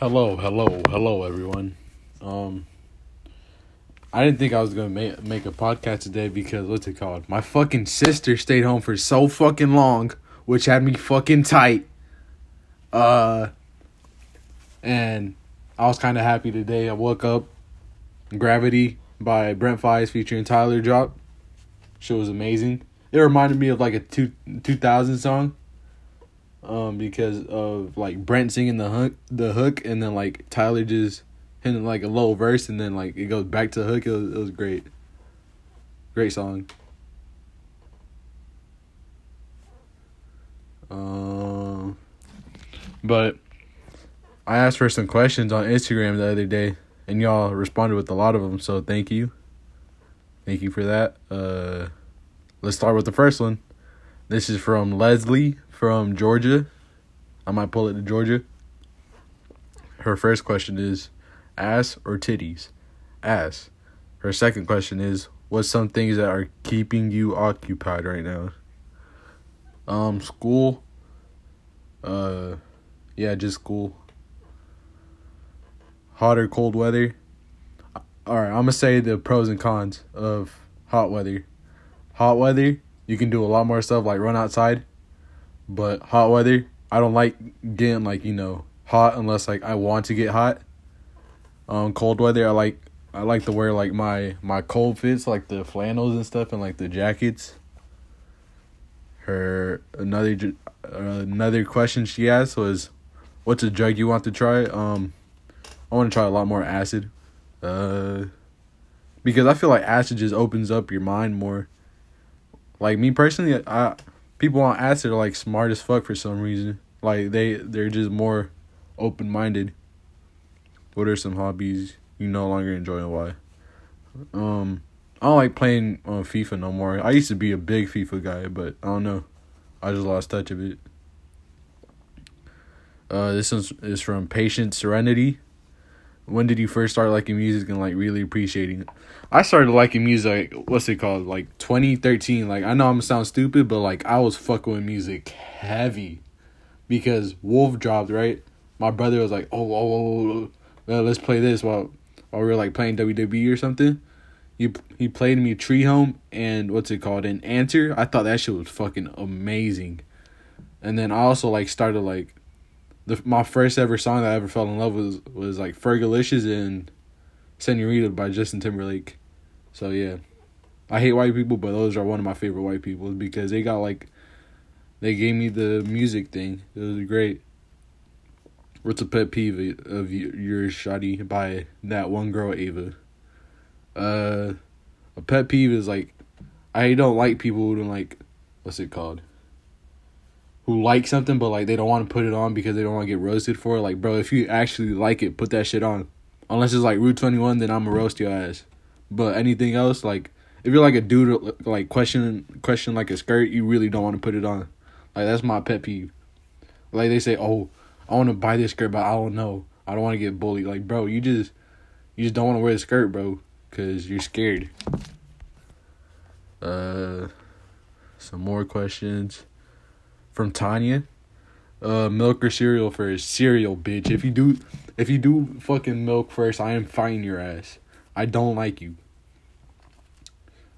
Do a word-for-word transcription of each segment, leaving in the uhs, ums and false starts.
Hello, hello, hello, everyone. Um, I didn't think I was gonna make make a podcast today because what's it called? My fucking sister stayed home for so fucking long, which had me fucking tight. Uh, and I was kind of happy today. I woke up. Gravity by Brent Faiyaz featuring Tyler drop. Shit was amazing. It reminded me of like a two two thousand song. Um, because of like Brent singing the hook, the hook, and then like Tyler just hitting like a low verse, and then like it goes back to the hook. It was, it was great, great song. Um, but I asked for some questions on Instagram the other day, and y'all responded with a lot of them. So thank you, thank you for that. Uh, let's start with the first one. This is from Leslie. From Georgia. I might pull it to Georgia. Her first question is, ass or titties? Ass. Her second question is, what's some things that are keeping you occupied right now? Um, school. Uh, yeah, just school. Hot or cold weather? Alright, I'm gonna say the pros and cons of hot weather. Hot weather, you can do a lot more stuff, like run outside. But hot weather, I don't like getting, like, you know, hot unless, like, I want to get hot. Um, cold weather, I like I like to wear, like, my, my cold fits, like, the flannels and stuff and, like, the jackets. Her, another another question she asked was, what's a drug you want to try? Um, I want to try a lot more acid. Uh, because I feel like acid just opens up your mind more. Like, me personally, I... people on acid are, like, smart as fuck for some reason. Like, they, they're just more open-minded. What are some hobbies you no longer enjoy and why? Um, I don't like playing on FIFA no more. I used to be a big FIFA guy, but I don't know. I just lost touch of it. Uh, this one is from Patient Serenity. When did you first start liking music and, like, really appreciating it? I started liking music, like, what's it called? Like, twenty thirteen. Like, I know I'm going to sound stupid, but, like, I was fucking with music heavy. Because Wolf dropped, right? My brother was like, oh, oh, oh, oh let's play this while, while we were, like, playing W W E or something. He, he played me Tree Home and, what's it called? And Answer. I thought that shit was fucking amazing. And then I also, like, started, like, The, my first ever song that I ever fell in love with was, was like Fergalicious and Senorita by Justin Timberlake. So yeah, I hate white people, but those are one of my favorite white people because they got like, they gave me the music thing. It was great. What's a pet peeve of yours, Shadi, by that one girl, Ava? Uh, a pet peeve is like, I don't like people who don't like, what's it called? Who like something, but, like, they don't want to put it on because they don't want to get roasted for it. Like, bro, if you actually like it, put that shit on. Unless it's, like, Route twenty-one, then I'm going to roast your ass. But anything else, like, if you're, like, a dude, like, question, question like, a skirt, you really don't want to put it on. Like, that's my pet peeve. Like, they say, oh, I want to buy this skirt, but I don't know. I don't want to get bullied. Like, bro, you just, you just don't want to wear the skirt, bro, because you're scared. Uh, some more questions. From Tanya, uh, milk or cereal first? Cereal, bitch. If you do, if you do fucking milk first, I am fighting your ass. I don't like you.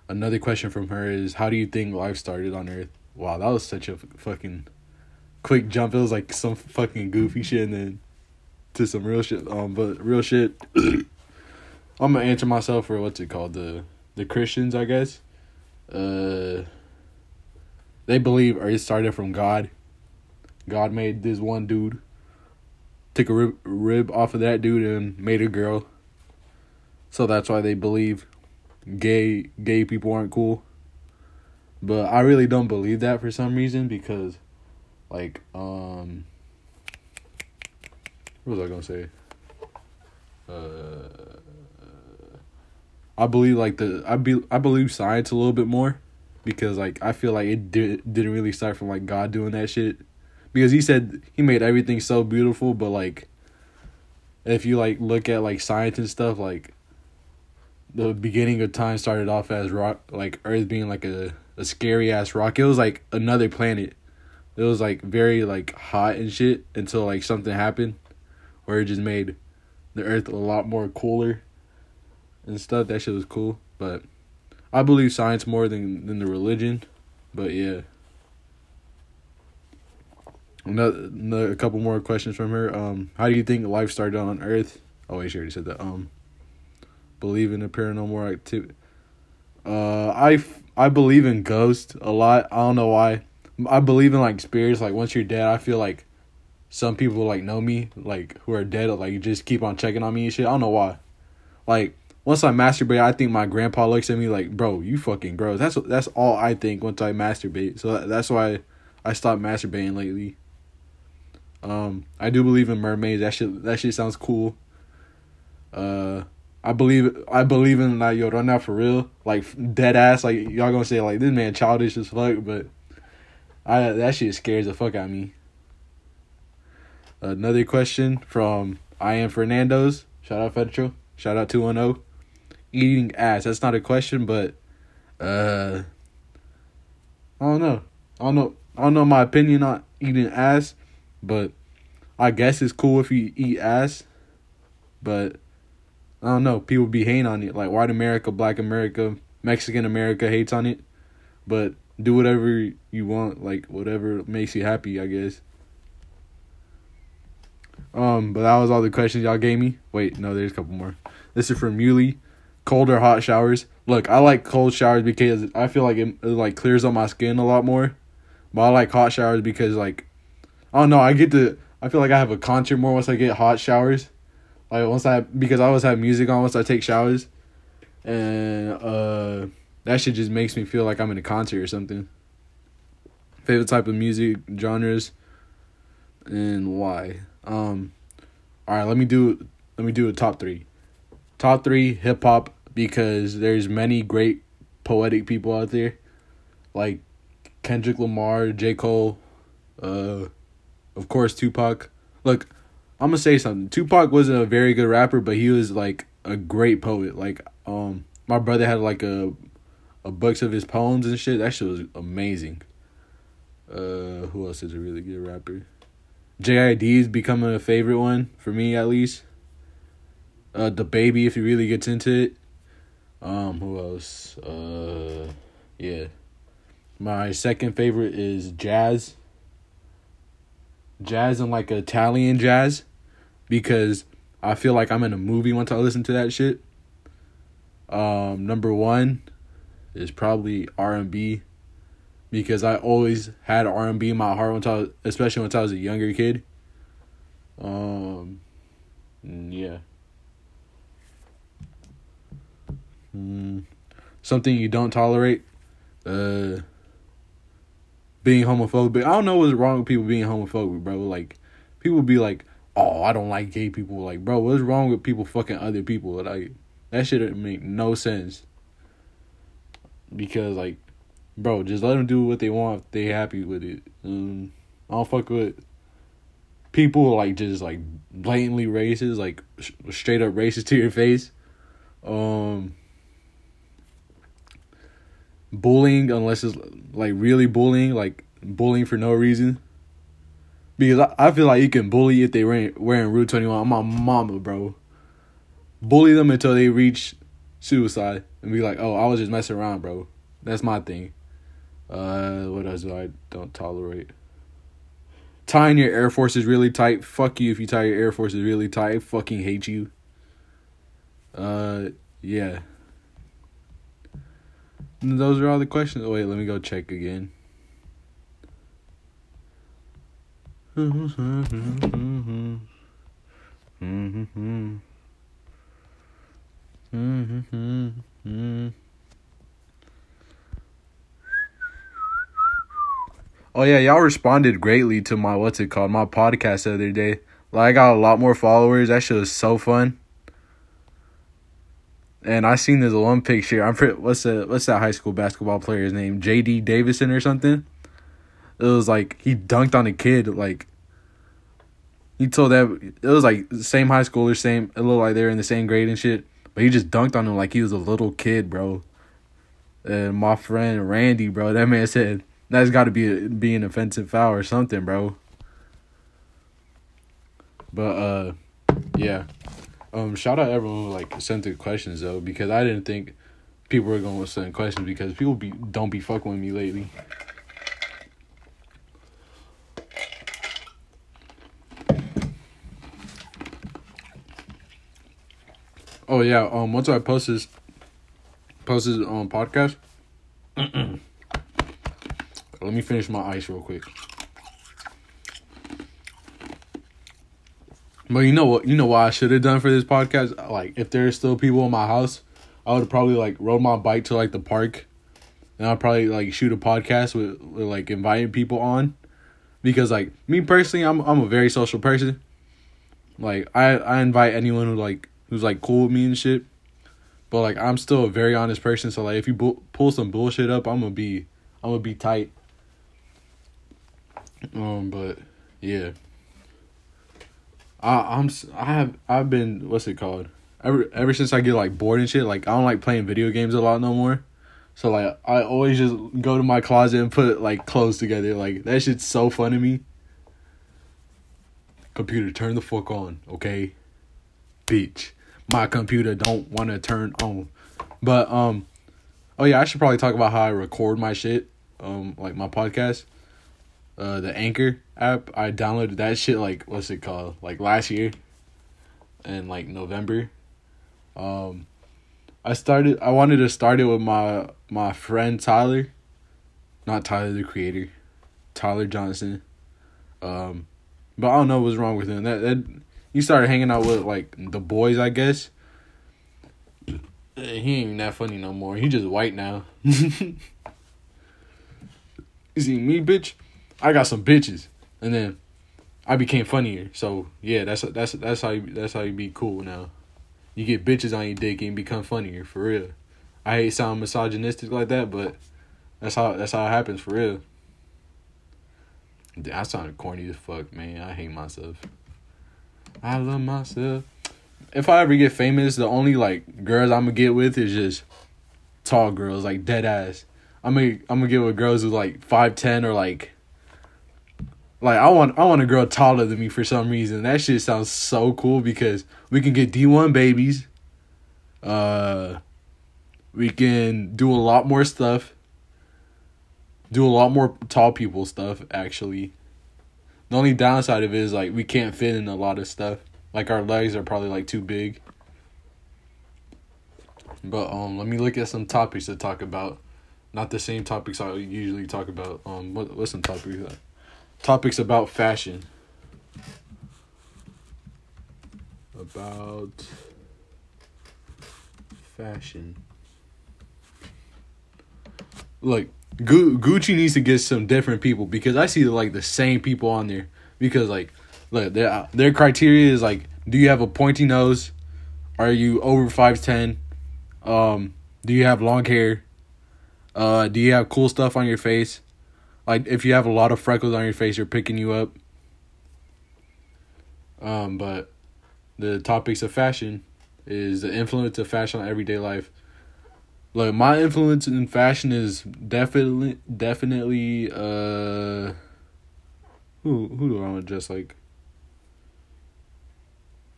Another question from her is, how do you think life started on Earth? Wow, that was such a fucking quick jump. It was like some fucking goofy shit and then to some real shit. Um, but real shit. I'm gonna answer myself for what's it called? The the Christians, I guess. Uh. They believe Earth started from God. God made this one dude, took a rib, rib off of that dude and made a girl. So that's why they believe gay gay people aren't cool. But I really don't believe that for some reason because, like, um, what was I gonna say? Uh, I believe like the I be I believe science a little bit more. Because, like, I feel like it did, didn't really start from, like, God doing that shit. Because he said he made everything so beautiful, but, like, if you, like, look at, like, science and stuff, like, the beginning of time started off as rock, like, Earth being, like, a, a scary-ass rock. It was, like, another planet. It was, like, very, like, hot and shit until, like, something happened where it just made the earth a lot more cooler and stuff. That shit was cool. But I believe science more than, than the religion. But yeah. Another, another a couple more questions from her. Um, how do you think life started on Earth? Oh wait, she already said that. Um, believe in the paranormal activity. Uh, I, f- I believe in ghosts a lot. I don't know why. I believe in like spirits. Like once you're dead, I feel like some people like know me, like who are dead, like just keep on checking on me and shit. I don't know why. Like once I masturbate, I think my grandpa looks at me like, bro, you fucking gross. That's that's all I think once I masturbate. So that, that's why I stopped masturbating lately. Um, I do believe in mermaids. That shit, that shit sounds cool. Uh, I believe, I believe in La Llorona for real. Like dead ass. Like y'all gonna say like this man childish as fuck, but I that shit scares the fuck out of me. Another question from I Am Fernando's. Shout out Fetro. Shout out two one zero. Eating ass. That's not a question, but uh, I don't know. I don't know. I don't know my opinion on eating ass. But I guess it's cool if you eat ass. But I don't know. People be hating on it. Like white America, black America, Mexican America hates on it. But do whatever you want. Like whatever makes you happy, I guess. Um, but that was all the questions y'all gave me. Wait, no, there's a couple more. This is from Yuli. Cold or hot showers? Look, I like cold showers because I feel like it, it like clears up my skin a lot more. But I like hot showers because like, I don't know, I get to, I feel like I have a concert more once I get hot showers. Like, once I, because I always have music on once I take showers. And, uh, that shit just makes me feel like I'm in a concert or something. Favorite type of music, genres, and why. Um, alright, let me do, let me do a top three. Top three, hip-hop, because there's many great poetic people out there. Like, Kendrick Lamar, J. Cole, uh... of course, Tupac. Look, I'm going to say something. Tupac wasn't a very good rapper, but he was, like, a great poet. Like, um, my brother had, like, a a books of his poems and shit. That shit was amazing. Uh, who else is a really good rapper? J I D is becoming a favorite one, for me at least. Uh, DaBaby, if he really gets into it. Um, who else? Uh, yeah. My second favorite is jazz. Jazz and like Italian jazz, because I feel like I'm in a movie once I listen to that shit. Um, number one is probably R and B, because I always had R and B in my heart once I was, especially once I was a younger kid. Um, yeah. Mm, something you don't tolerate. Uh. Being homophobic. I don't know what's wrong with people being homophobic, bro. Like, people be like, oh, I don't like gay people. Like, bro, what's wrong with people fucking other people? Like, that shit make no sense. Because, like, bro, just let them do what they want if they happy with it. Um, I don't fuck with people, like, just, like, blatantly racist. Like, sh- straight up racist to your face. Um... Bullying, unless it's, like, really bullying, like, bullying for no reason. Because I, I feel like you can bully if they wearing, wearing Rue twenty-one. I'm my mama, bro. Bully them until they reach suicide and be like, oh, I was just messing around, bro. That's my thing. Uh, what else do I don't tolerate? Tying your Air Forces really tight. Fuck you if you tie your Air Forces really tight. I fucking hate you. Uh, yeah. Those are all the questions. Oh, wait, let me go check again. Oh, yeah, y'all responded greatly to my, what's it called, my podcast the other day. Like, I got a lot more followers. That shit was so fun. And I seen this one picture. I'm pretty, what's that, what's that high school basketball player's name? J D Davison or something? It was like he dunked on a kid. Like, he told that it was like same high schooler, same, it looked like they were in the same grade and shit. But he just dunked on him like he was a little kid, bro. And my friend Randy, bro, that man said that's got to be a, be an offensive foul or something, bro. But uh, Yeah. Um, shout out everyone who, like, sent the questions, though, because I didn't think people were going to send questions because people be don't be fucking with me lately. Oh, yeah, um, once I post this, post this um, podcast, let me finish my ice real quick. But you know what? You know what I should have done for this podcast? Like, if there's still people in my house, I would have probably, like, rode my bike to, like, the park. And I'd probably, like, shoot a podcast with, with, like, inviting people on. Because, like, me personally, I'm I'm a very social person. Like, I, I invite anyone who, like, who's, like, cool with me and shit. But, like, I'm still a very honest person. So, like, if you bu- pull some bullshit up, I'm going to be, I'm going to be tight. Um, but, yeah. I, I'm, I have, I've been, what's it called? Ever, ever since I get, like, bored and shit, like, I don't like playing video games a lot no more. So, like, I always just go to my closet and put, like, clothes together. Like, that shit's so fun to me. Computer, turn the fuck on, okay? Bitch. My computer don't want to turn on. But, um, oh, yeah, I should probably talk about how I record my shit, um, like, my podcast. Uh, the Anchor app, I downloaded that shit, like, what's it called? Like, last year. In, like, November. Um, I started, I wanted to start it with my, my friend Tyler. Not Tyler the Creator. Tyler Johnson. Um, but I don't know what's wrong with him. That, that, he started hanging out with, like, the boys, I guess. He ain't even that funny no more. He just white now. You see me, bitch? I got some bitches. And then I became funnier. So, yeah, that's that's that's how you, that's how you be cool now. You get bitches on your dick and become funnier, for real. I hate sounding misogynistic like that, but that's how that's how it happens, for real. Dude, I sound corny as fuck, man. I hate myself. I love myself. If I ever get famous, the only, like, girls I'm going to get with is just tall girls, like, dead ass. I'm going to I'm gonna get with girls who, like, five ten or, like... Like, I want I want a girl taller than me for some reason. That shit sounds so cool because we can get D one babies. Uh, we can do a lot more stuff. Do a lot more tall people stuff, actually. The only downside of it is, like, we can't fit in a lot of stuff. Like, our legs are probably, like, too big. But, um, let me look at some topics to talk about. Not the same topics I usually talk about. Um, what, what's some topics that... Topics about fashion. About fashion. Look, Gu- Gucci needs to get some different people because I see, like, the same people on there. Because, like, look, their their criteria is, like, do you have a pointy nose? Are you over five ten? Um, do you have long hair? Uh, do you have cool stuff on your face? Like, if you have a lot of freckles on your face, they're picking you up. Um, but the topics of fashion is the influence of fashion on everyday life. Like, my influence in fashion is definitely, definitely, uh, who, who do I want to dress like?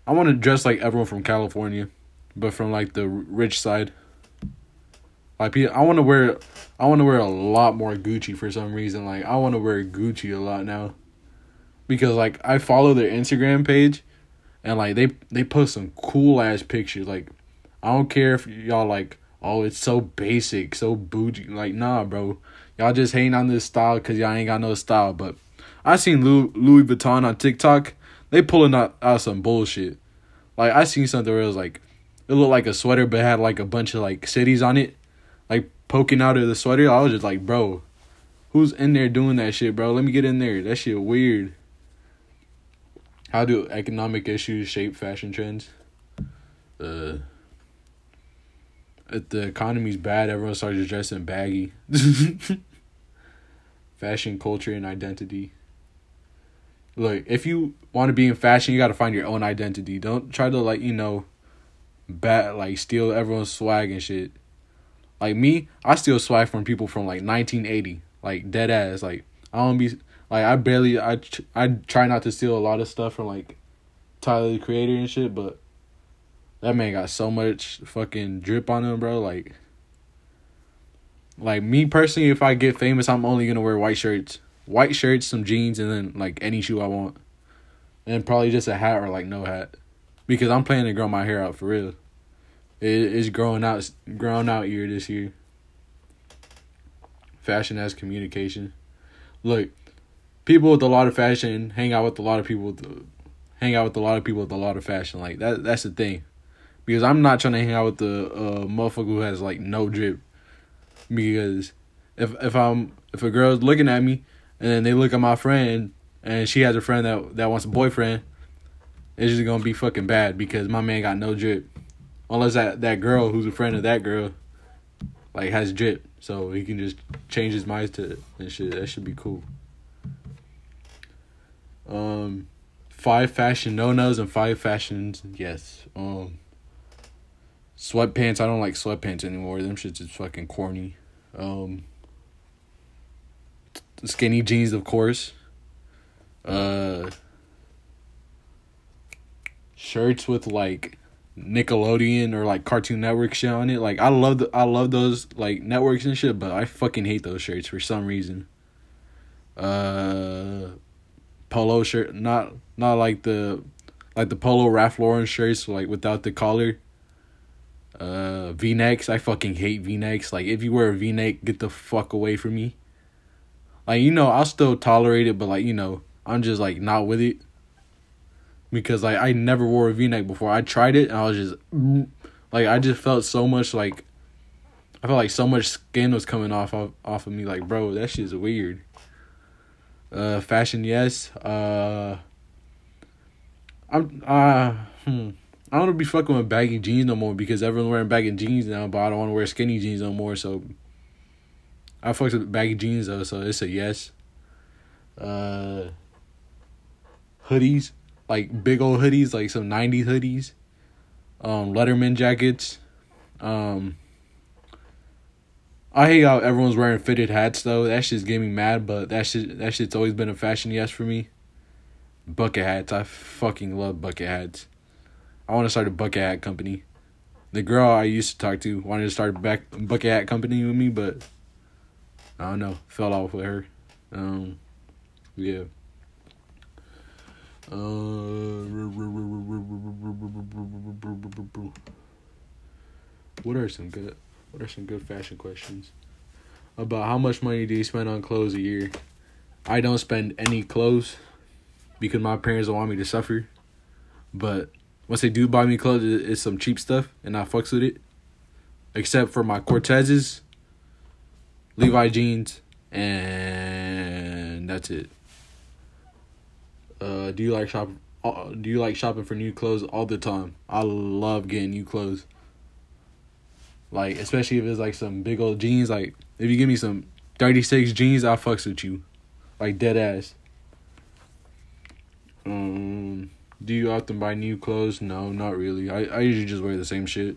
I want to dress like everyone from California, but from, like, the rich side. Like, I want to wear, I want to wear a lot more Gucci for some reason. Like, I want to wear Gucci a lot now, because, like, I follow their Instagram page, and, like, they they post some cool ass pictures. Like, I don't care if y'all like, oh, it's so basic, so bougie. Like, nah, bro, y'all just hating on this style because y'all ain't got no style. But I seen Louis, Louis Vuitton on TikTok. They pulling out, out some bullshit. Like, I seen something where it was like, it looked like a sweater but had, like, a bunch of, like, cities on it. Like, poking out of the sweater. I was just like, bro, who's in there doing that shit, bro? Let me get in there. That shit weird. How do economic issues shape fashion trends? Uh, if the economy's bad, everyone starts dressing baggy. Fashion, culture, and identity. Look, if you want to be in fashion, you got to find your own identity. Don't try to, like, you know, bat, like, steal everyone's swag and shit. Like, me, I steal swag from people from, like, nineteen eighty. Like, dead ass. Like, I don't be... Like, I barely... I, I try not to steal a lot of stuff from, like, Tyler the Creator and shit, but that man got so much fucking drip on him, bro. Like, like me personally, if I get famous, I'm only gonna wear white shirts, white shirts, some jeans, and then like any shoe I want, and probably just a hat or like no hat, because I'm planning to grow my hair out for real. It, it's growing out, growing out year this year. Fashion as communication. Look, people with a lot of fashion hang out with a lot of people with the, hang out with a lot of people with a lot of fashion. Like that that's the thing. Because I'm not trying to hang out with the uh motherfucker who has like no drip. Because if if I'm if a girl's looking at me and then they look at my friend and she has a friend that that wants a boyfriend, it's just gonna be fucking bad because my man got no drip. Unless that, that girl who's a friend of that girl like has drip. So he can just change his mind to it and shit. That should be cool. Um, five fashion no-nos and five fashions. Yes. Um, sweatpants. I don't like sweatpants anymore. Them shit's just fucking corny. Um, skinny jeans, of course. Uh, shirts with like Nickelodeon or like Cartoon Network shit on it. Like I love the, I love those like networks and shit, but I fucking hate those shirts for some reason. Uh, polo shirt, not not like the like the polo Ralph Lauren shirts like without the collar. Uh, V-necks, I fucking hate V-necks. Like if you wear a V-neck, get the fuck away from me. Like, you know, I'll still tolerate it, but like, you know, I'm just like not with it. Because, like, I never wore a V-neck before. I tried it, and I was just... Like, I just felt so much, like... I felt like so much skin was coming off of, off of me. Like, bro, that shit's weird. Uh, fashion, yes. Uh... I'm... Uh... Hmm. I don't want to be fucking with baggy jeans no more, because everyone's wearing baggy jeans now, but I don't want to wear skinny jeans no more, so... I fucked with baggy jeans, though, so it's a yes. Uh... Hoodies. Like, big old hoodies, like some nineties hoodies, um, Letterman jackets. Um, I hate how everyone's wearing fitted hats, though. That shit's getting me mad, but that shit, that shit's always been a fashion yes for me. Bucket hats. I fucking love bucket hats. I want to start a bucket hat company. The girl I used to talk to wanted to start a back bucket hat company with me, but I don't know. Fell off with her. Um, yeah. Uh, what are some good what are some good fashion questions? About how much money do you spend on clothes a year? I don't spend any clothes because my parents don't want me to suffer. But once they do buy me clothes, it's some cheap stuff and I fucks with it. Except for my Cortezes, Levi jeans, and that's it. Uh, do you like shop? Uh, do you like shopping for new clothes all the time? I love getting new clothes. Like, especially if it's like some big old jeans. Like, if you give me some thirty-six jeans, I fucks with you, like dead ass. Um, do you often buy new clothes? No, not really. I I usually just wear the same shit.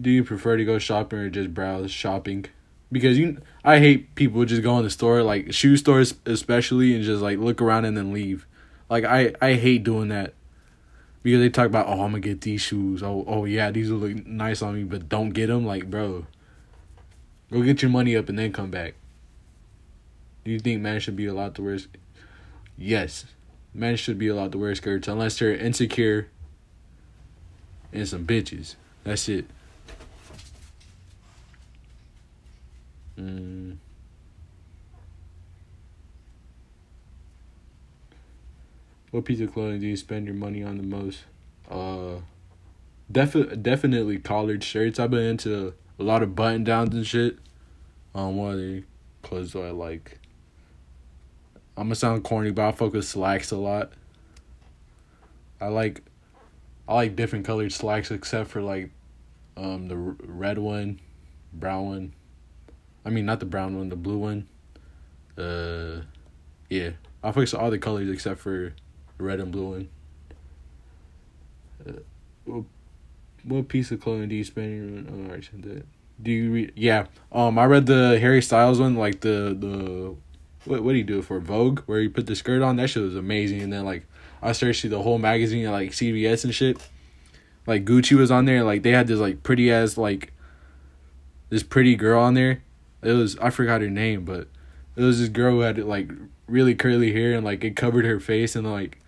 Do you prefer to go shopping or just browse shopping? Because you, I hate people just go in the store, like shoe stores especially, and just like look around and then leave. Like I, I hate doing that, because they talk about, oh, I'm gonna get these shoes. Oh, oh yeah, these will look nice on me, but don't get them. Like, bro, go get your money up and then come back. Do you think men should be allowed to wear? Yes, men should be allowed to wear skirts unless they're insecure and some bitches. That's it. Mm. What piece of clothing do you spend your money on the most? Uh, defi- definitely collared shirts. I've been into a lot of button downs and shit. Um, what other clothes do I like? I'm gonna sound corny, but I fuck with slacks a lot. I like, I like different colored slacks except for like, um, the r- red one, brown one. I mean, not the brown one, the blue one. Uh, yeah. I fixed all the colors except for the red and blue one. Uh, what, what piece of clothing do you spend? Oh, I said that. Do you read? Yeah. Um, I read the Harry Styles one, like the the, what what did he do it for? Vogue, where he put the skirt on. That shit was amazing. And then like, I searched through the whole magazine at, like, C V S and shit. Like, Gucci was on there. Like, they had this, like, pretty-ass, like, this pretty girl on there. It was, I forgot her name, but it was this girl who had, like, really curly hair and, like, it covered her face. And, like,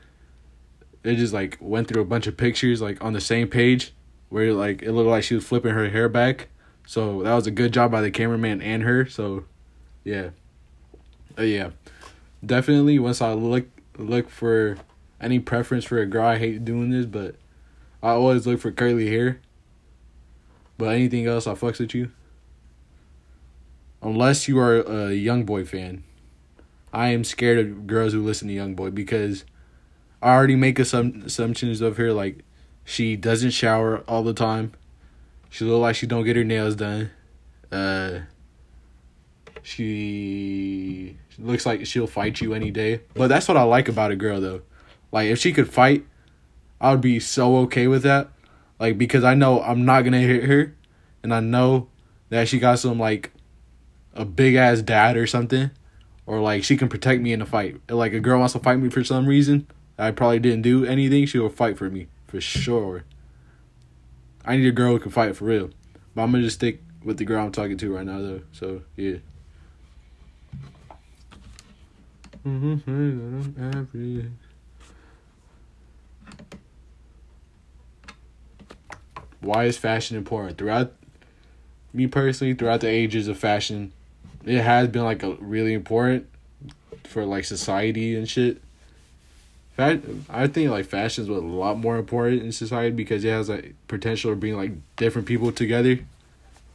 it just, like, went through a bunch of pictures, like, on the same page where, like, it looked like she was flipping her hair back. So, that was a good job by the cameraman and her. So, yeah. Uh, yeah. Definitely, once I look look for any preference for a girl, I hate doing this, but I always look for curly hair. But anything else, I fucks with you. Unless you are a Youngboy fan. I am scared of girls who listen to Youngboy because I already make assum- assumptions of her. Like, she doesn't shower all the time. She look like she don't get her nails done. Uh, she looks like she'll fight you any day. But that's what I like about a girl, though. Like, if she could fight, I would be so okay with that. Like, because I know I'm not going to hit her. And I know that she got some, like, a big-ass dad or something. Or, like, she can protect me in a fight. Like, a girl wants to fight me for some reason. I probably didn't do anything. She will fight for me. For sure. I need a girl who can fight for real. But I'm going to just stick with the girl I'm talking to right now, though. So, yeah. Mm-hmm. Why is fashion important? Throughout, me personally, throughout the ages of fashion, it has been, like, a really important for, like, society and shit. I think, like, fashion is a lot more important in society because it has, like, potential of being, like, different people together.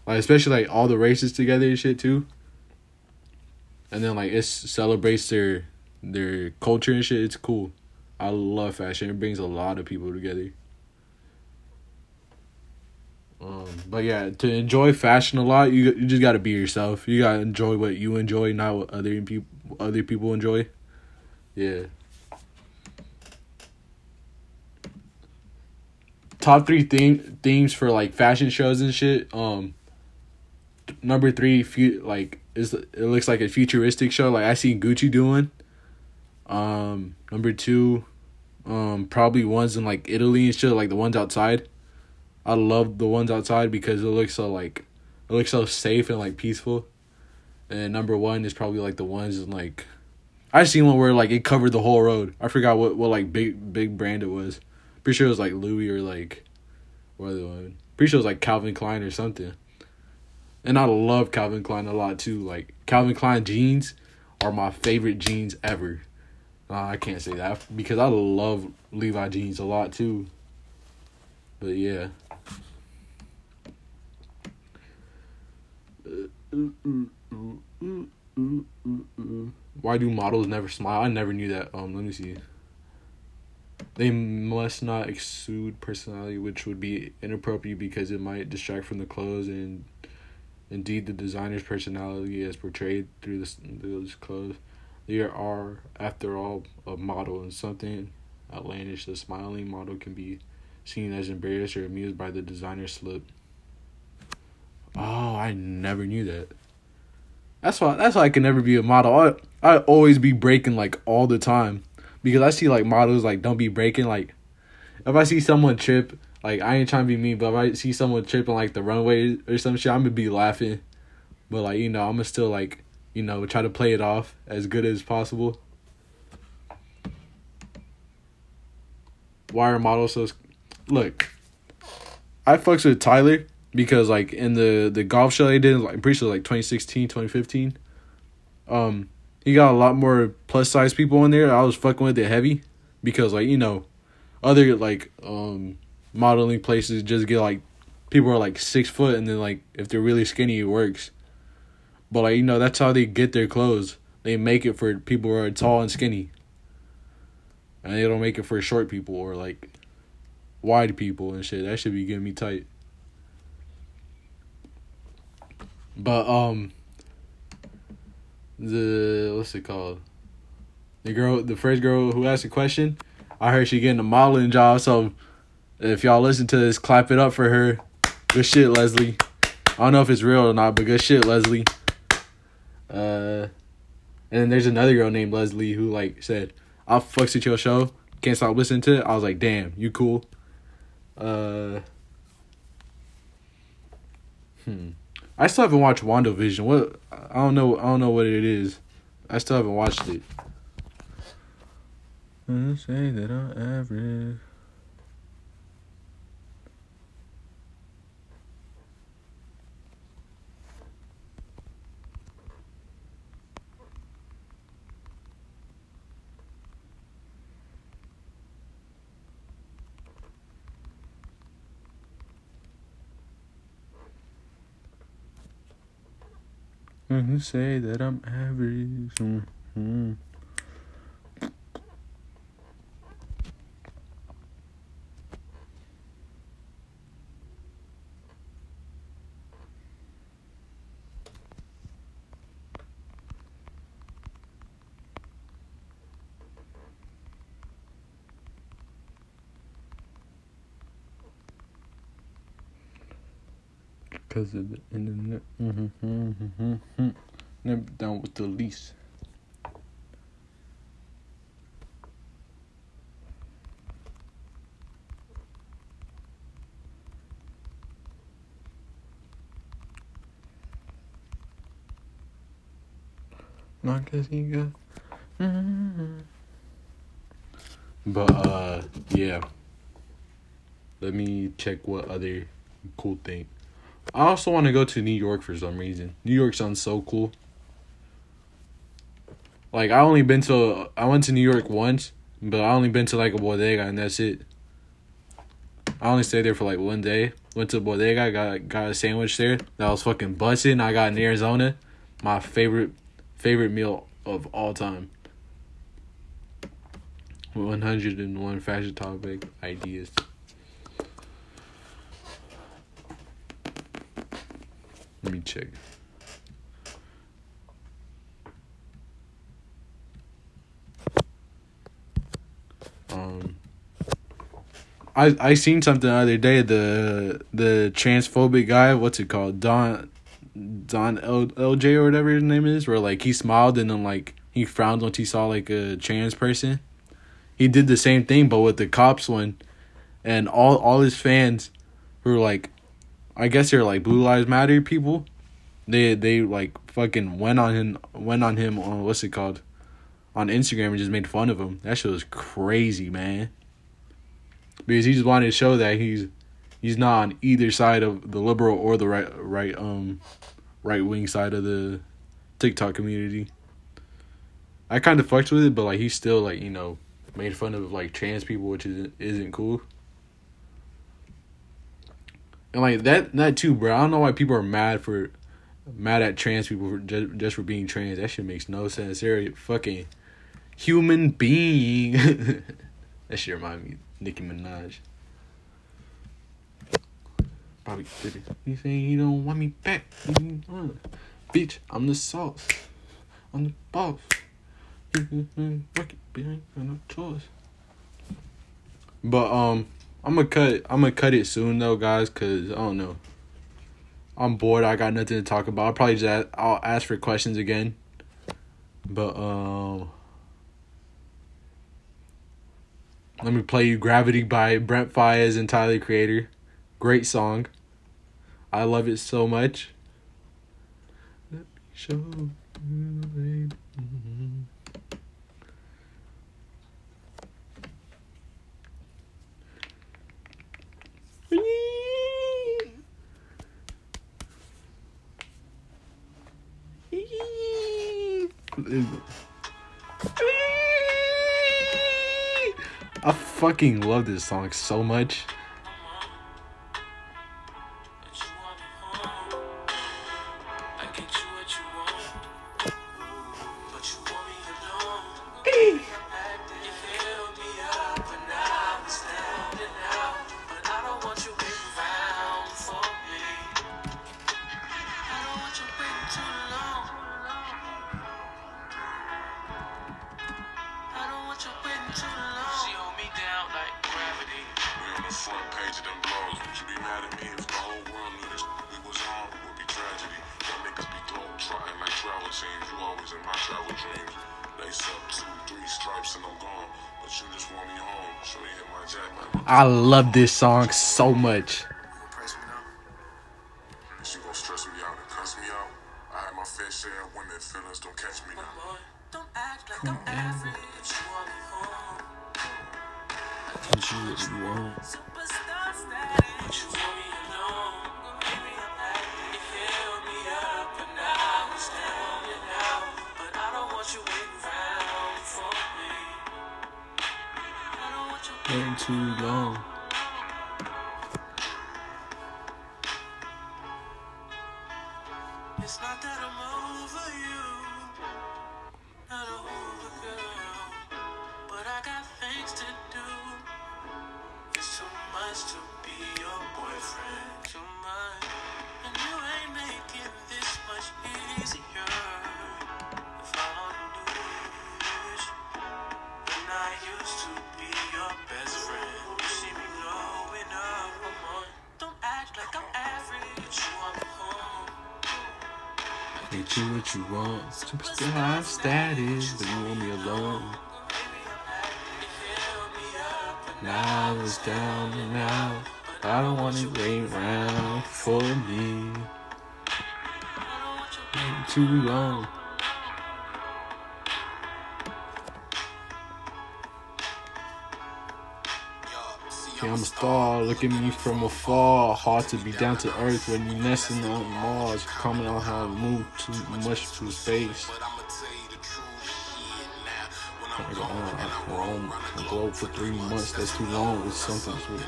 Like, especially, like, all the races together and shit, too. And then, like, it celebrates their their culture and shit. It's cool. I love fashion. It brings a lot of people together. Um, but yeah, to enjoy fashion a lot, you you just gotta be yourself. You gotta enjoy what you enjoy, not what other people other people enjoy. Yeah. Top three theme themes for, like, fashion shows and shit. Um. Number three, fu- like is it looks like a futuristic show. Like, I see Gucci doing. Um. Number two, um, probably ones in, like, Italy and shit, like the ones outside. I love the ones outside because it looks so, like, it looks so safe and, like, peaceful. And number one is probably, like, the ones in, like, I seen one where, like, it covered the whole road. I forgot what, what like, big big brand it was. Pretty sure it was, like, Louis or, like, what other one? Pretty sure it was, like, Calvin Klein or something. And I love Calvin Klein a lot, too. Like, Calvin Klein jeans are my favorite jeans ever. Uh, I can't say that because I love Levi jeans a lot, too. But, yeah. Why do models never smile? I never knew that. Um, let me see. They must not exude personality, which would be inappropriate because it might distract from the clothes and, indeed, the designer's personality as portrayed through this those clothes. They are, after all, a model, and something outlandish. The smiling model can be seen as embarrassed or amused by the designer's slip. Oh, I never knew that. That's why that's why I can never be a model. I I always be breaking, like, all the time. Because I see, like, models, like, don't be breaking. Like, if I see someone trip, like, I ain't trying to be mean, but if I see someone tripping, like, the runway or some shit, I'm gonna be laughing. But, like, you know, I'm gonna still, like, you know, try to play it off as good as possible. Why are models so... Look, I fucks with Tyler... Because, like, in the, the golf show they did, like, I'm pretty sure, like, twenty sixteen, twenty fifteen, um, he got a lot more plus-size people in there. I was fucking with it heavy because, like, you know, other, like, um, modeling places just get, like, people are, like, six foot, and then, like, if they're really skinny, it works. But, like, you know, that's how they get their clothes. They make it for people who are tall and skinny. And they don't make it for short people or, like, wide people and shit. That should be getting me tight. But, um, the, what's it called? The girl, the first girl who asked the question, I heard she getting a modeling job. So, if y'all listen to this, clap it up for her. Good shit, Leslie. I don't know if it's real or not, but good shit, Leslie. Uh, and then there's another girl named Leslie who, like, said, I fucks with your show. Can't stop listening to it. I was like, damn, you cool. Uh, hmm. I still haven't watched WandaVision. What I don't know, I don't know what it is. I still haven't watched it. I say that on average. You say that I'm average. Mm-hmm. Because of the internet, mm-hmm, mm-hmm, mm-hmm. Never down with the lease. Not because he got. Mm-hmm. But uh, yeah. Let me check what other cool thing. I also want to go to New York for some reason. New York sounds so cool. Like, I only been to... I went to New York once, but I only been to, like, a bodega, and that's it. I only stayed there for, like, one day. Went to a bodega, got, got a sandwich there. That was fucking busting. I got in Arizona. My favorite favorite meal of all time. one hundred one fashion topic ideas. Let me check. Um, I I seen something the other day. The the transphobic guy, what's it called, Don Don L, LJ or whatever his name is, where like he smiled and then like he frowned once he saw like a trans person. He did the same thing, but with the cops one, and all all his fans were like. I guess they're like Blue Lives Matter people. They they like fucking went on him went on him on what's it called, on Instagram and just made fun of him. That shit was crazy, man. Because he just wanted to show that he's he's not on either side of the liberal or the right right um right wing side of the TikTok community. I kind of fucked with it, but like he still like you know made fun of like trans people, which isn't isn't cool. And like that, that too, bro. I don't know why people are mad for, mad at trans people for just, just for being trans. That shit makes no sense. They're a fucking human being. That shit reminds me of Nicki Minaj. Probably you saying you don't want me back, bitch. I'm the sauce. I'm the boss. No choice. But um. I'm gonna cut. I'm gonna cut it soon though, guys. Cause I don't know. I'm bored. I got nothing to talk about. I'll probably just ask, I'll ask for questions again. But um, uh, let me play you "Gravity" by Brent Faiyaz and Tyler the Creator. Great song. I love it so much. Let me show you, baby. Mm-hmm. I fucking love this song so much. I love this song so much. Too long. It's not that I'm over you, not a over girl, but I got things to do. It's too much to be your boyfriend, too much, and you ain't making this much easier. If I don't do this, then I used to be your best friend. Get you what you want. Superstar status, but you want me alone. Now I was down and out. I don't want you waiting around for me. Been too long. I'm a star, look at me from afar. Hard to be down to earth when you nesting on Mars. Comment on how I move too much through space. I'm on the globe for three months, that's too long with something with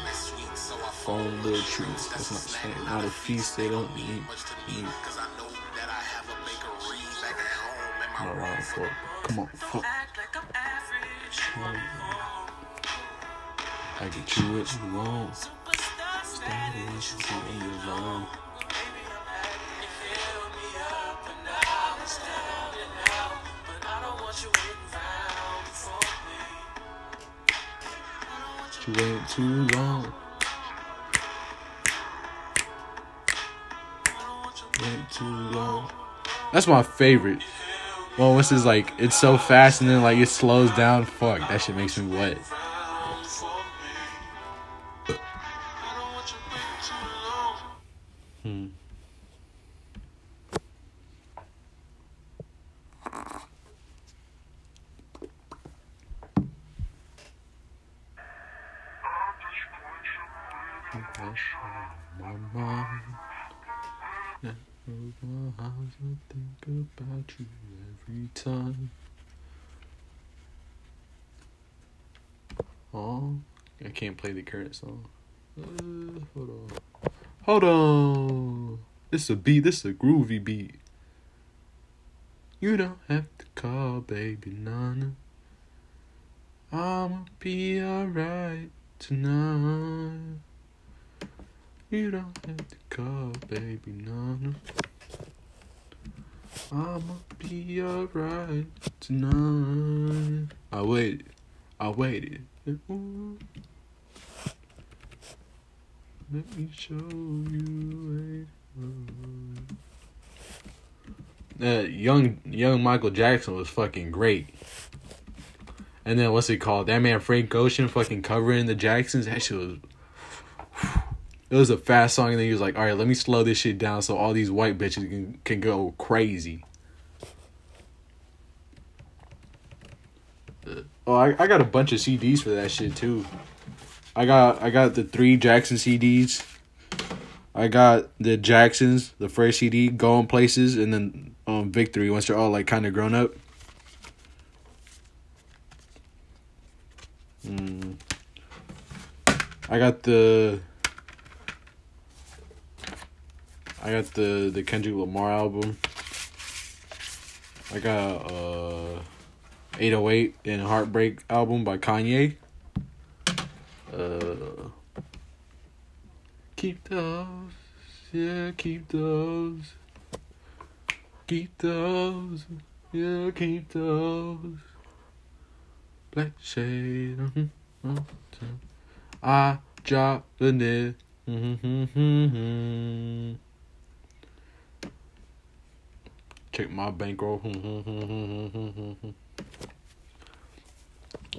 phone little treats. That's not saying not a feast, they don't eat. I'm around for it. Come on, fuck. I get you what you want. Status, you can't be alone. You waited too long. Waited too long. That's my favorite. Well, once it's like, it's so fast and then like it slows down. Fuck, that shit makes me wet. Current song. Uh, hold on. Hold on. This a beat. This a groovy beat. You don't have to call, baby Nana. I'ma be alright tonight. You don't have to call, baby Nana. I'ma be alright tonight. I waited. I waited. Ooh. Let me show you a uh, young young Michael Jackson was fucking great. And then what's it called? That man Frank Ocean fucking covering the Jacksons. That shit was it was a fast song, and then he was like, alright, let me slow this shit down so all these white bitches can, can go crazy. Oh, I, I got a bunch of C Ds for that shit too. I got I got the three Jackson C Ds. I got the Jacksons, the first C D, Going Places, and then um Victory once they're all like kind of grown up. Mm. I got the I got the the Kendrick Lamar album. I got uh eight oh eight and Heartbreak album by Kanye. Uh, keep those, yeah, keep those, keep those, yeah, keep those. Black shade, mm-hmm, mm-hmm. I drop the net. Mm-hmm. Check my bankroll. Mm-hmm.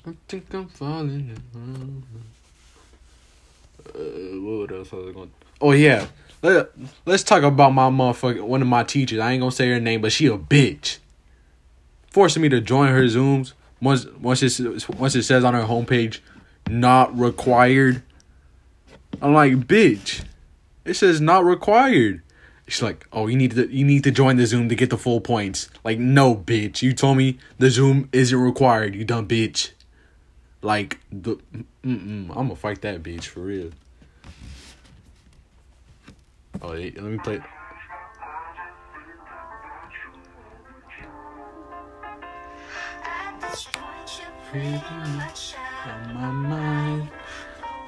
I think I'm falling in love. Uh, what else was I going to... Oh, yeah. Let, let's talk about my motherfucking... One of my teachers. I ain't going to say her name, but she a bitch. Forcing me to join her Zooms. Once once it, once it says on her homepage, not required. I'm like, bitch. It says not required. She's like, oh, you need to you need to join the Zoom to get the full points. Like, no, bitch. You told me the Zoom isn't required, you dumb bitch. Like, the mm-mm, I'm going to fight that bitch for real. Oh, hey, let me play. On my mind,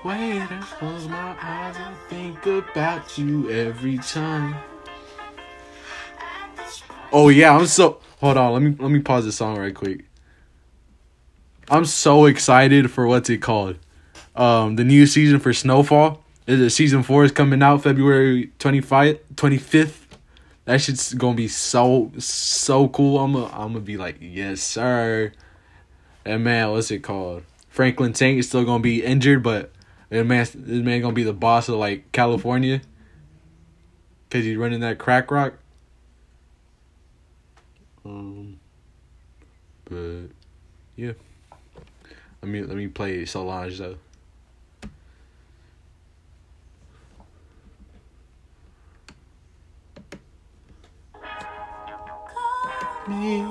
wait, I close my eyes and think about you every time. Oh yeah, I'm so hold on. Let me let me pause the song right quick. I'm so excited for what's it called? Um, the new season for Snowfall. Is season four is coming out February twenty-fifth. That shit's gonna be so so cool. I'm a, I'm gonna be like, yes sir. And man, what's it called? Franklin Tank is still gonna be injured, but this man, this man gonna be the boss of like California, cause he's running that crack rock. Um, but yeah, let me let me play Solange though. Call me.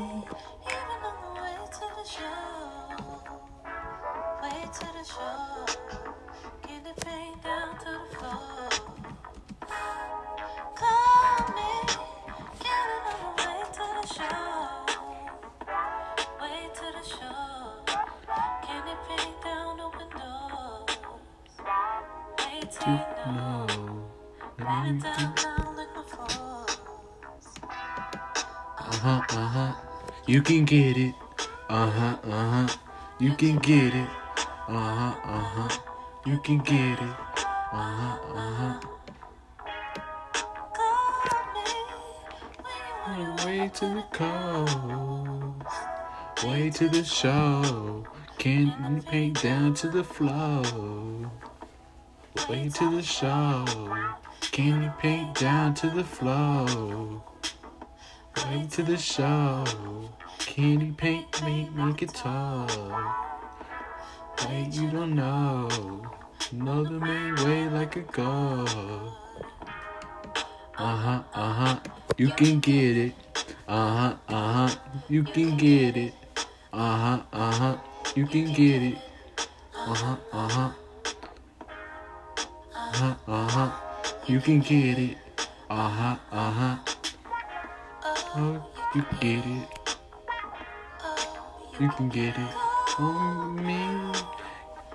Uh-huh, uh-huh, you can get it, uh-huh, uh-huh, you can get it, uh-huh, uh-huh, you can get it, uh-huh, uh-huh. Call me way to the coast, way to the show, can't paint down to the flow, way to the show, can you paint down to the flow? Way to the show, can you paint me my guitar? Wait, you don't know, know the main way like a god. Uh-huh, uh-huh, you can get it. Uh-huh, uh-huh, you can get it. Uh-huh, uh-huh, you can get it. Uh-huh, uh-huh, uh-huh, uh-huh, you can get it. Uh-huh, uh-huh. Oh, you get it. You can get it. Oh, me.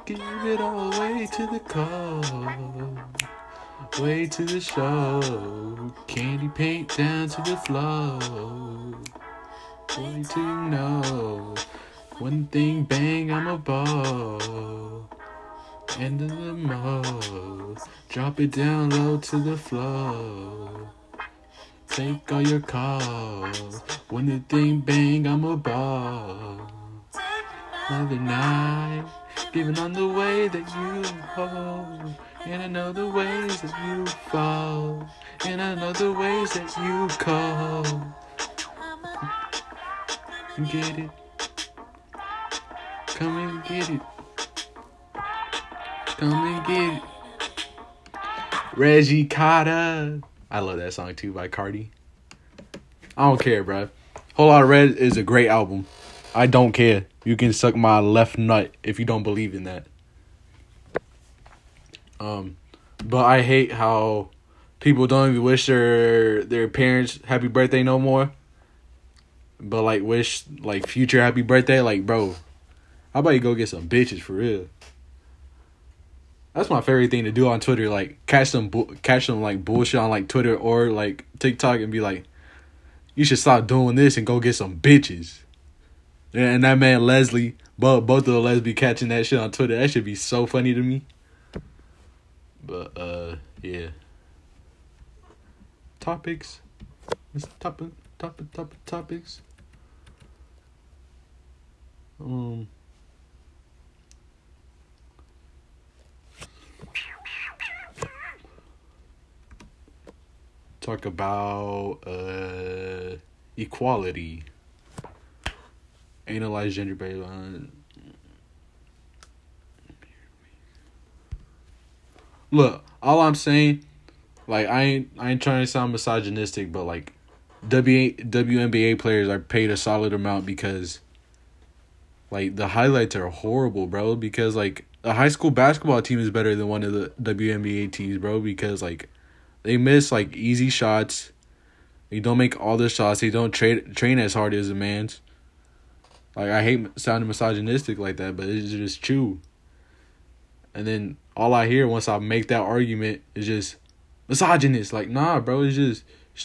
Give it all away to the cold. Way to the show. Candy paint down to the flow. Way to know. One thing bang, I'm a ball. End of the most. Drop it down low to the flow. Take all your calls. When the thing bang, I'm a ball. Another night, giving on the way that you hold. And I know the ways that you fall. And I know the ways that you call. Come get it. Come and get it. Come and get it. Reggie Cotta. I love that song too by Cardi. I don't care, bro. Whole Lotta Red is a great album. I don't care. You can suck my left nut if you don't believe in that. Um, but I hate how people don't even wish their their parents happy birthday no more. But like wish like future happy birthday, like bro. How about you go get some bitches for real? That's my favorite thing to do on Twitter, like catch some bu- catch some like bullshit on like Twitter or like TikTok and be like, you should stop doing this and go get some bitches. And that man Leslie, both both of the Leslie catching that shit on Twitter, that should be so funny to me. But uh yeah. Topics. It's topic topic topic topics. Um talk about uh, equality, analyze gender based on. Look, all I'm saying, like I ain't I ain't trying to sound misogynistic, but like W N B A players are paid a solid amount because like the highlights are horrible, bro, because like a high school basketball team is better than one of the W N B A teams, bro, because like they miss like easy shots. They don't make all the shots. They don't tra- train as hard as a man's. Like I hate sounding misogynistic like that, but it's just true. And then all I hear once I make that argument is just misogynist. Like, nah, bro, it's just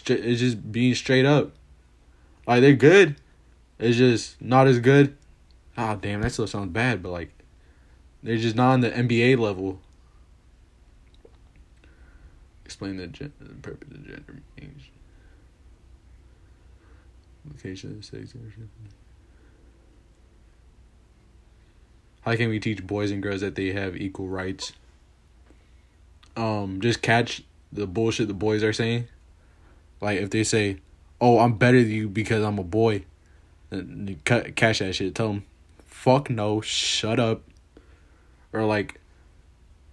it's just being straight up. Like, they're good. It's just not as good. Ah, damn, that still sounds bad, but, like, they're just not on the N B A level. Explain the, gen- the purpose of gender. Location of sex. How can we teach boys and girls that they have equal rights? Um, just catch the bullshit the boys are saying. Like, if they say, oh, I'm better than you because I'm a boy, then c- catch that shit. Tell them, fuck no, shut up. Or, like,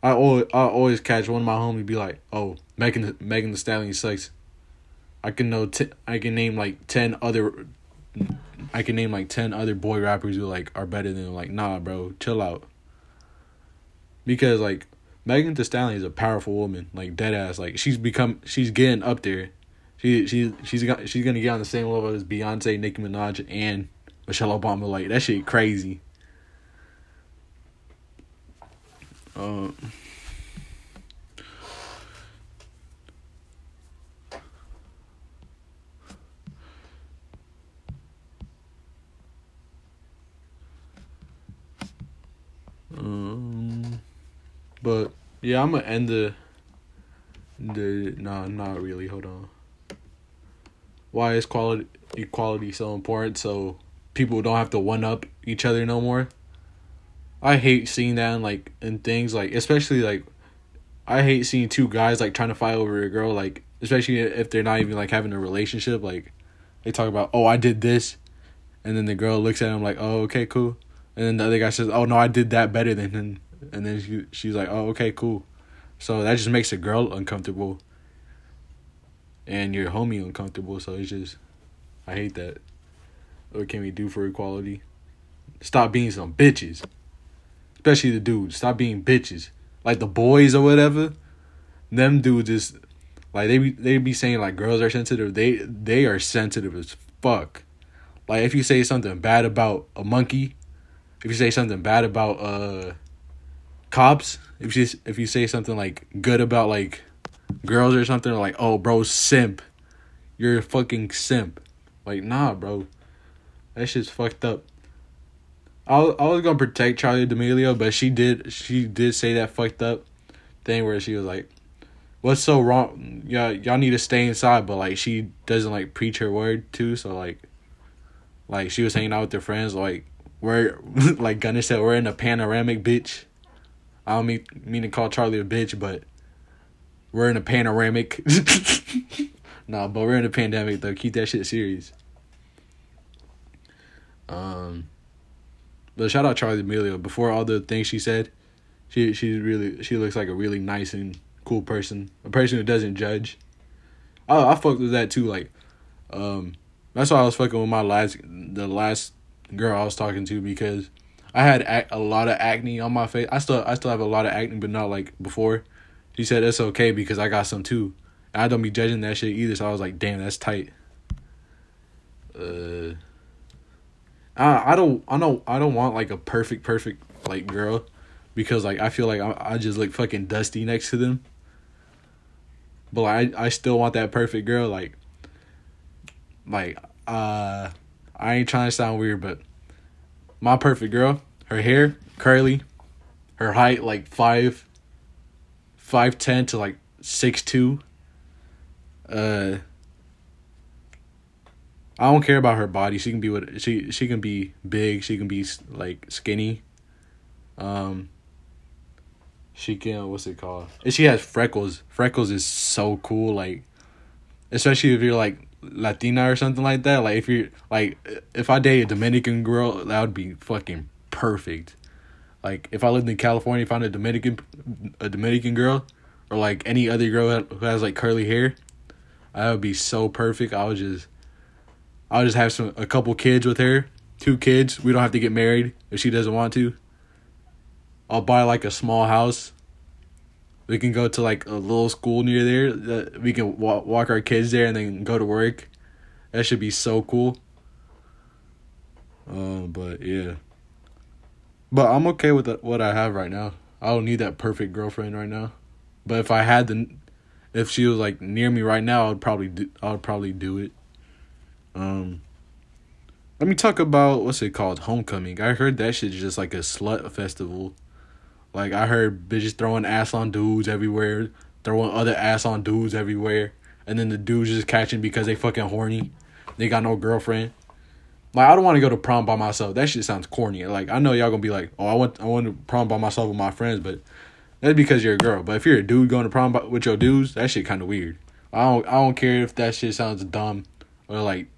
I always, I always catch one of my homies be like, oh, Megan, Megan Thee Stallion sucks. I can know, t- I can name, like, ten other... I can name like ten other boy rappers who like are better than them. Like, nah, bro, chill out. Because like Megan Thee Stallion is a powerful woman, like dead ass. Like she's become, she's getting up there. She she she's got she's gonna get on the same level as Beyonce, Nicki Minaj, and Michelle Obama. Like that shit crazy. Um. Uh, Um, but yeah, I'm gonna end the the nah, not really. Hold on. Why is quality equality so important? So people don't have to one up each other no more. I hate seeing that in like in things like especially like I hate seeing two guys like trying to fight over a girl, like especially if they're not even like having a relationship. Like they talk about, oh, I did this, and then the girl looks at him like, oh, okay, cool. And then the other guy says, oh, no, I did that better than him. And then she, she's like, oh, okay, cool. So that just makes a girl uncomfortable. And your homie uncomfortable. So it's just, I hate that. What can we do for equality? Stop being some bitches. Especially the dudes. Stop being bitches. Like the boys or whatever. Them dudes just, like, they be, they be saying, like, girls are sensitive. They, they are sensitive as fuck. Like, if you say something bad about a monkey... If you say something bad about uh, cops, if you if you say something like good about like girls or something, like, oh bro, simp, you're a fucking simp. Like, nah, bro, that shit's fucked up. I was, I was gonna protect Charli D'Amelio, but she did she did say that fucked up thing where she was like, what's so wrong? Yeah, y'all need to stay inside, but like she doesn't like preach her word too. So like, like she was hanging out with her friends, like. We're, like Gunner said, we're in a panoramic, bitch. I don't mean, mean to call Charli a bitch, but we're in a panoramic. Nah, but we're in a pandemic, though. Keep that shit serious. Um, But shout out Charli D'Amelio. Before all the things she said, she she's really she looks like a really nice and cool person. A person who doesn't judge. I, I fucked with that, too. Like, um, that's why I was fucking with my last... The last... girl I was talking to, because I had ac- a lot of acne on my face. I still I still have a lot of acne, but not like before. She said it's okay because I got some too. And I don't be judging that shit either, so I was like, damn, that's tight. Uh I I don't I don't I don't want like a perfect perfect like girl, because like I feel like I, I just look fucking dusty next to them. But like, I I still want that perfect girl, like like uh I ain't trying to sound weird, but my perfect girl, her hair, curly, her height, like five, five ten to like six two. Uh, I don't care about her body. She can be what she she can be big. She can be like skinny. Um. She can what's it called? And she has freckles. Freckles is so cool. Like, especially if you're like Latina or something like that. Like if you like, if I date a Dominican girl, that would be fucking perfect. Like if I lived in California, found a Dominican, a Dominican girl, or like any other girl who has like curly hair, that would be so perfect. I would just, I would just have some a couple kids with her, two kids. We don't have to get married if she doesn't want to. I'll buy like a small house. We can go to like a little school near there that we can wa- walk our kids there and then go to work. That should be so cool. Um, but yeah. But I'm okay with the, what I have right now. I don't need that perfect girlfriend right now. But if I had the, if she was like near me right now, I would probably do. I would probably do it. Um. Let me talk about what's it called, Homecoming. I heard that shit's just like a slut festival. Like, I heard bitches throwing ass on dudes everywhere, throwing other ass on dudes everywhere, and then the dudes just catching because they fucking horny. They got no girlfriend. Like, I don't want to go to prom by myself. That shit sounds corny. Like, I know y'all gonna be like, oh, I went, I went to prom by myself with my friends, but that's because you're a girl. But if you're a dude going to prom by, with your dudes, that shit kind of weird. I don't, I don't care if that shit sounds dumb or, like,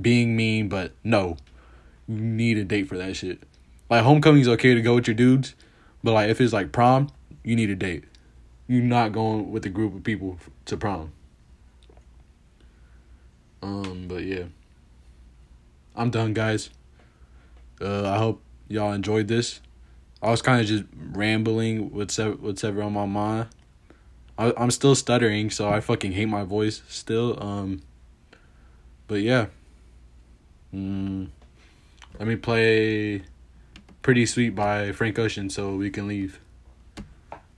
being mean, but no. You need a date for that shit. Like, Homecoming's okay to go with your dudes, but, like, if it's, like, prom, you need a date. You're not going with a group of people to prom. Um, but, yeah. I'm done, guys. Uh, I hope y'all enjoyed this. I was kind of just rambling with what's what's ever on my mind. I, I'm still stuttering, so I fucking hate my voice still. Um, but, yeah. Mm, let me play Pretty Sweet by Frank Ocean so we can leave.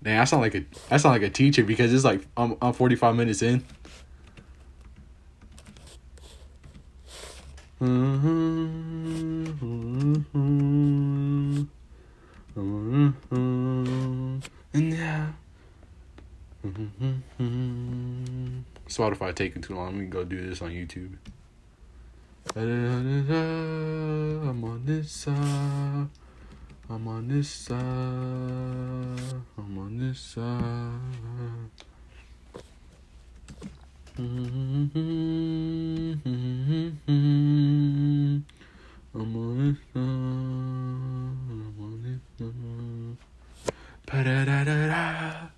Dang, I sound like a I sound like a teacher because it's like I'm I'm forty-five minutes in. Spotify taking too long. We can go do this on YouTube. I'm on this side. I'm on this side. I'm on this side. I'm on this side. I'm on this side. Pa-da-da-da-da.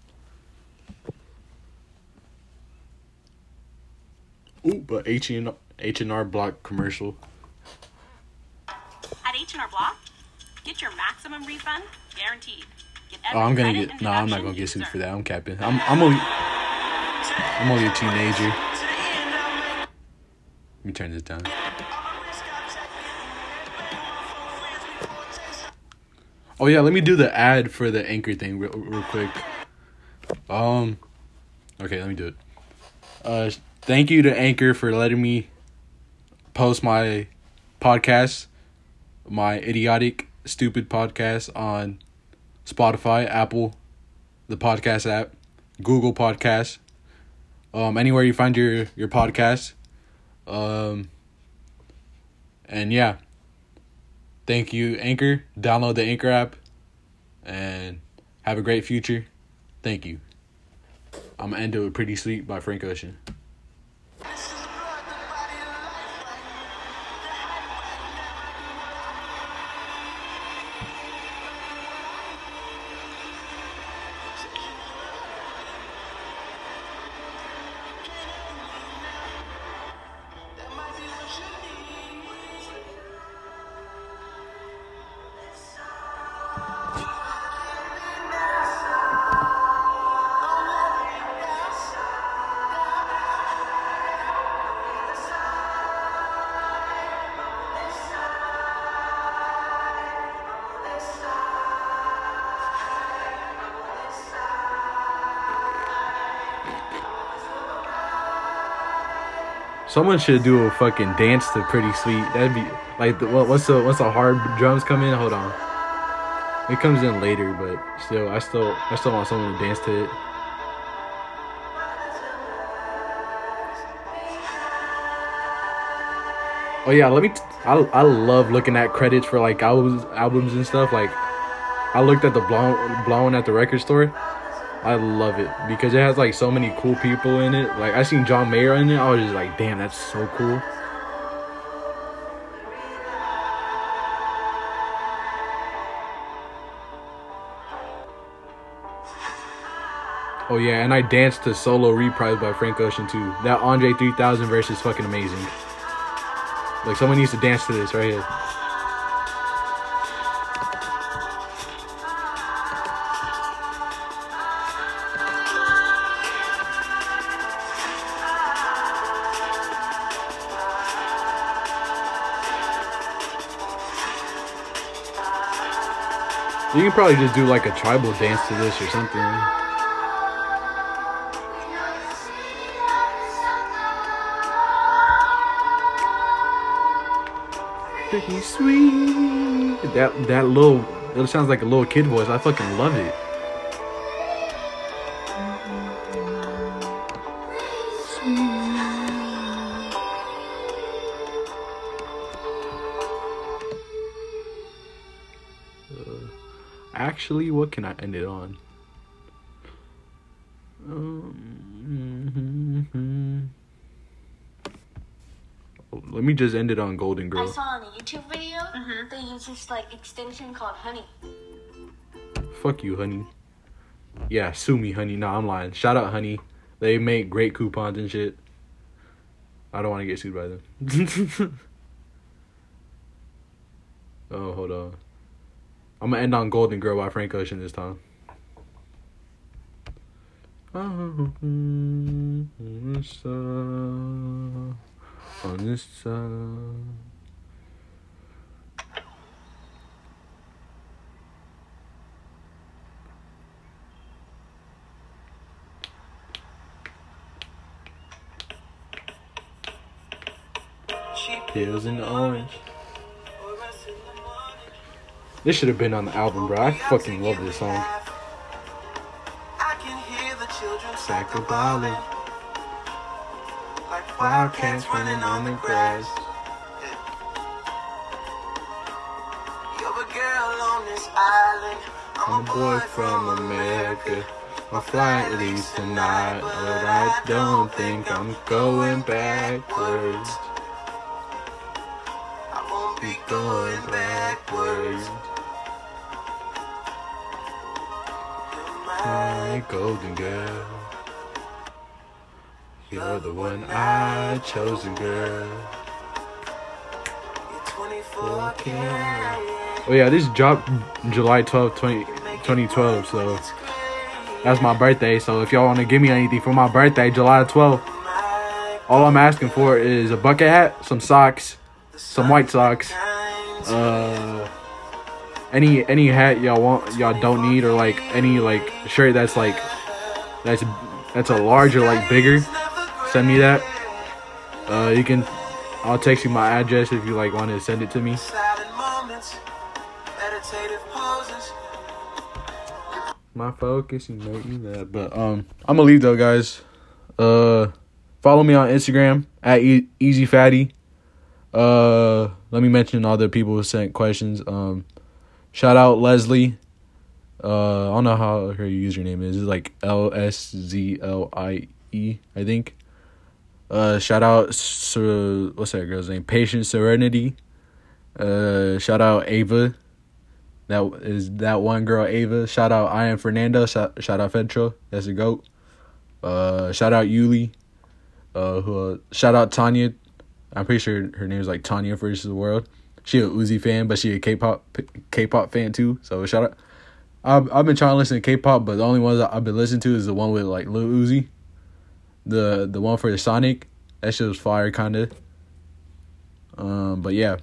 Ooh, but H and R H and R Block commercial. At H and R Block, get your maximum refund guaranteed. Get oh, I'm gonna get no. I'm not gonna get sued for that. I'm capping. I'm I'm only I'm only a teenager. Let me turn this down. Oh yeah, let me do the ad for the Anchor thing real, real quick. Um, okay, let me do it. Uh, thank you to Anchor for letting me post my podcast, my idiotic, stupid podcast on Spotify, Apple, the podcast app, Google Podcasts, um, anywhere you find your, your podcast. Um, and yeah, thank you, Anchor. Download the Anchor app and have a great future. Thank you. I'm going to end it with Pretty Sweet by Frank Ocean. Someone should do a fucking dance to Pretty Sweet. That'd be like the, what, what's the what's the hard drums come in? Hold on, it comes in later, but still, I still I still want someone to dance to it. Oh yeah, let me. T- I I love looking at credits for like albums albums and stuff. Like, I looked at the blow blowing at the record store. I love it because it has like so many cool people in it. Like I seen John Mayer in it. I was just like, damn, that's so cool. Oh yeah, and I danced to Solo Reprise by Frank Ocean too. That Andre three thousand verse is fucking amazing. Like someone needs to dance to this right here. You can probably just do like a tribal dance to this or something. Pretty sweet. That that little, it sounds like a little kid voice. I fucking love it. Actually, what can I end it on? Um, mm-hmm. Let me just end it on Golden Girl. I saw on a YouTube video, mm-hmm. they use this like extension called Honey. Fuck you, Honey. Yeah, sue me, Honey. Nah, I'm lying. Shout out, Honey. They make great coupons and shit. I don't want to get sued by them. Oh, hold on. I'm going to end on Golden Girl by Frank Ocean this time. On this side. On this side. Pills and orange. This should have been on the album, bro. I fucking love this song. Sacabali. Like wildcats running on the grass. You're a girl on this island. I'm a boy from America. My flight leaves tonight, but I don't think I'm going backwards. I won't be going backwards. My golden girl, you're the one I chosen, girl. You're twenty-four karat. Oh yeah, this dropped July twelfth, twenty twelve, so that's my birthday. So if y'all want to give me anything for my birthday, July twelfth, all I'm asking for is a bucket hat, some socks, some white socks, uh any any hat y'all want, y'all don't need, or like any like shirt that's like that's that's a larger, like bigger, send me that. Uh you can, I'll text you my address if you like want to send it to me. My focus, you know, you that. But um I'm gonna leave though, guys. Uh follow me on Instagram at e- easy fatty. Uh let me mention all the people who sent questions. Um shout out Leslie. Uh I don't know how her username is. It's like L S Z L I E, I think. Uh shout out Ser- what's that girl's name? Patient Serenity. Uh shout out Ava. That is that one girl, Ava. Shout out I Am Fernando. Shout, shout out Fetro. That's a goat. Uh shout out Yuli. Uh who uh, shout out Tanya. I'm pretty sure her name is like Tanya versus the world. She a Uzi fan, but she a K-pop K-pop fan too. So shout out. I've I've been trying to listen to K-pop, but the only ones I've been listening to is the one with like Lil Uzi, the the one for the Sonic. That shit was fire, kinda. Um, but yeah.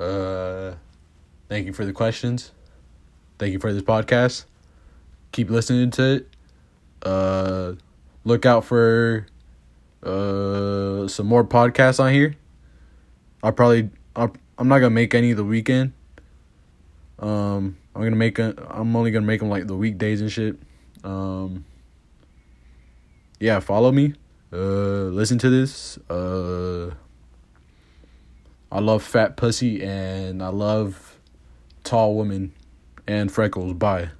Uh, thank you for the questions. Thank you for this podcast. Keep listening to it. Uh, look out for. Uh, some more podcasts on here. I'll probably I'll, I'm not gonna make any the weekend. Um, I'm gonna make a, I'm only gonna make them like the weekdays and shit. Um, yeah, follow me. Uh, listen to this. Uh, I love fat pussy and I love tall women and freckles. Bye.